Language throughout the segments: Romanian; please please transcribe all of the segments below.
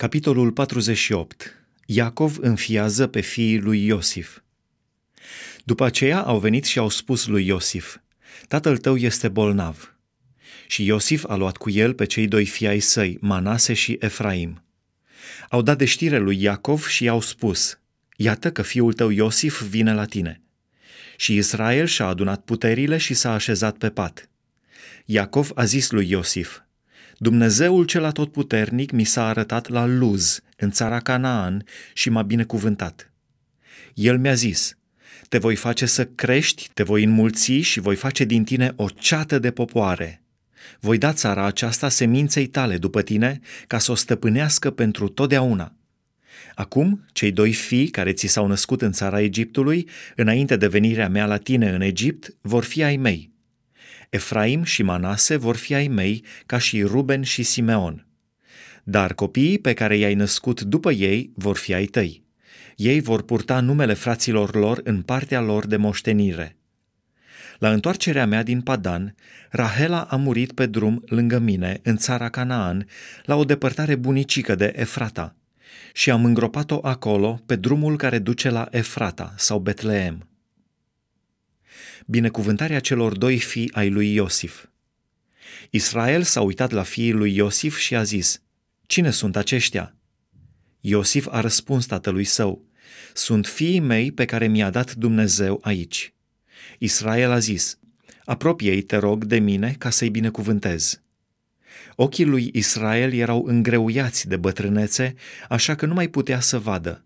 Capitolul 48. Iacov înfiază pe fiii lui Iosif. După aceea au venit și au spus lui Iosif: tatăl tău este bolnav. Și Iosif a luat cu el pe cei doi fii ai săi, Manase și Efraim. Au dat de știre lui Iacov și i-au spus: iată că fiul tău Iosif vine la tine. Și Israel și-a adunat puterile și s-a așezat pe pat. Iacov a zis lui Iosif: Dumnezeul cel atotputernic mi s-a arătat la Luz, în țara Canaan, și m-a binecuvântat. El mi-a zis: te voi face să crești, te voi înmulți și voi face din tine o ceată de popoare. Voi da țara aceasta seminței tale după tine, ca să o stăpânească pentru totdeauna. Acum, cei doi fii care ți s-au născut în țara Egiptului, înainte de venirea mea la tine în Egipt, vor fi ai mei. Efraim și Manase vor fi ai mei, ca și Ruben și Simeon. Dar copiii pe care i-ai născut după ei vor fi ai tăi. Ei vor purta numele fraților lor în partea lor de moștenire. La întoarcerea mea din Padan, Rahela a murit pe drum lângă mine, în țara Canaan, la o depărtare bunicică de Efrata, și am îngropat-o acolo, pe drumul care duce la Efrata sau Betleem. Binecuvântarea celor doi fii ai lui Iosif. Israel s-a uitat la fiii lui Iosif și a zis: cine sunt aceștia? Iosif a răspuns tatălui său: sunt fiii mei pe care mi-a dat Dumnezeu aici. Israel a zis: apropie-i, te rog, de mine ca să-i binecuvântez. Ochii lui Israel erau îngreuiați de bătrânețe, așa că nu mai putea să vadă.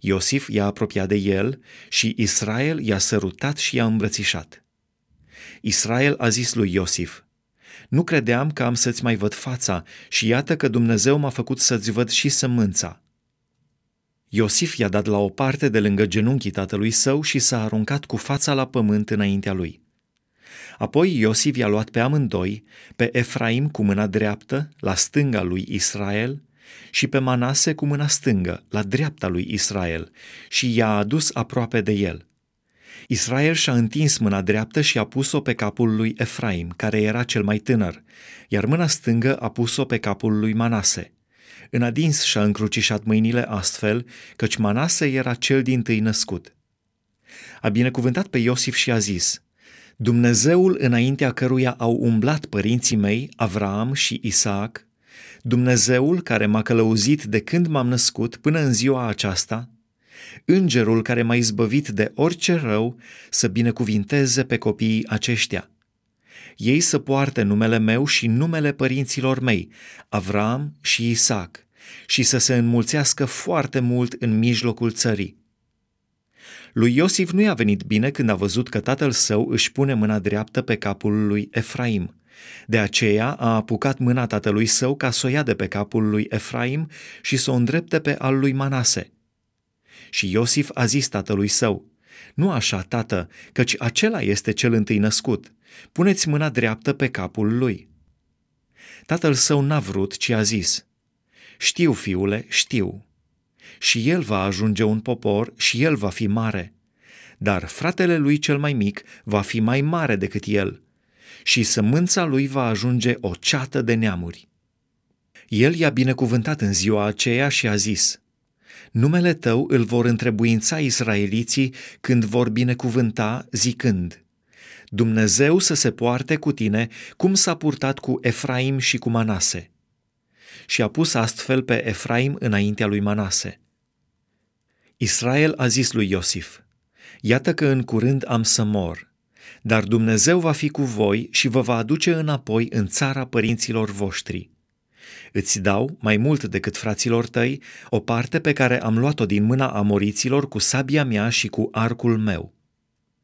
Iosif i-a apropiat de el și Israel i-a sărutat și i-a îmbrățișat. Israel a zis lui Iosif: nu credeam că am să-ți mai văd fața și iată că Dumnezeu m-a făcut să-ți văd și sămânța. Iosif i-a dat la o parte de lângă genunchii tatălui său și s-a aruncat cu fața la pământ înaintea lui. Apoi Iosif i-a luat pe amândoi, pe Efraim cu mâna dreaptă, la stânga lui Israel, și pe Manase cu mâna stângă, la dreapta lui Israel, și i-a adus aproape de el. Israel și-a întins mâna dreaptă și a pus-o pe capul lui Efraim, care era cel mai tânăr, iar mâna stângă a pus-o pe capul lui Manase. În adins și-a încrucișat mâinile astfel, căci Manase era cel dintâi născut. A binecuvântat pe Iosif și a zis: Dumnezeul înaintea căruia au umblat părinții mei, Avram și Isaac, Dumnezeul care m-a călăuzit de când m-am născut până în ziua aceasta, Îngerul care m-a izbăvit de orice rău, să binecuvinteze pe copiii aceștia. Ei să poarte numele meu și numele părinților mei, Avram și Isaac, și să se înmulțească foarte mult în mijlocul țării. Lui Iosif nu i-a venit bine când a văzut că tatăl său își pune mâna dreaptă pe capul lui Efraim. De aceea a apucat mâna tatălui său ca să o ia de pe capul lui Efraim și să o îndrepte pe al lui Manase. Și Iosif a zis tatălui său: nu așa, tată, căci acela este cel întâi născut. Puneți mâna dreaptă pe capul lui. Tatăl său n-a vrut, ci a zis: știu, fiule, știu. Și el va ajunge un popor și el va fi mare. Dar fratele lui cel mai mic va fi mai mare decât el și sămânța lui va ajunge o ceată de neamuri. El i-a binecuvântat în ziua aceea și a zis: numele tău îl vor întrebuința israeliții când vor binecuvânta, zicând: Dumnezeu să se poarte cu tine cum s-a purtat cu Efraim și cu Manase. Și a pus astfel pe Efraim înaintea lui Manase. Israel a zis lui Iosif: iată că în curând am să mor, dar Dumnezeu va fi cu voi și vă va aduce înapoi în țara părinților voștri. Îți dau, mai mult decât fraților tăi, o parte pe care am luat-o din mâna amoriților cu sabia mea și cu arcul meu.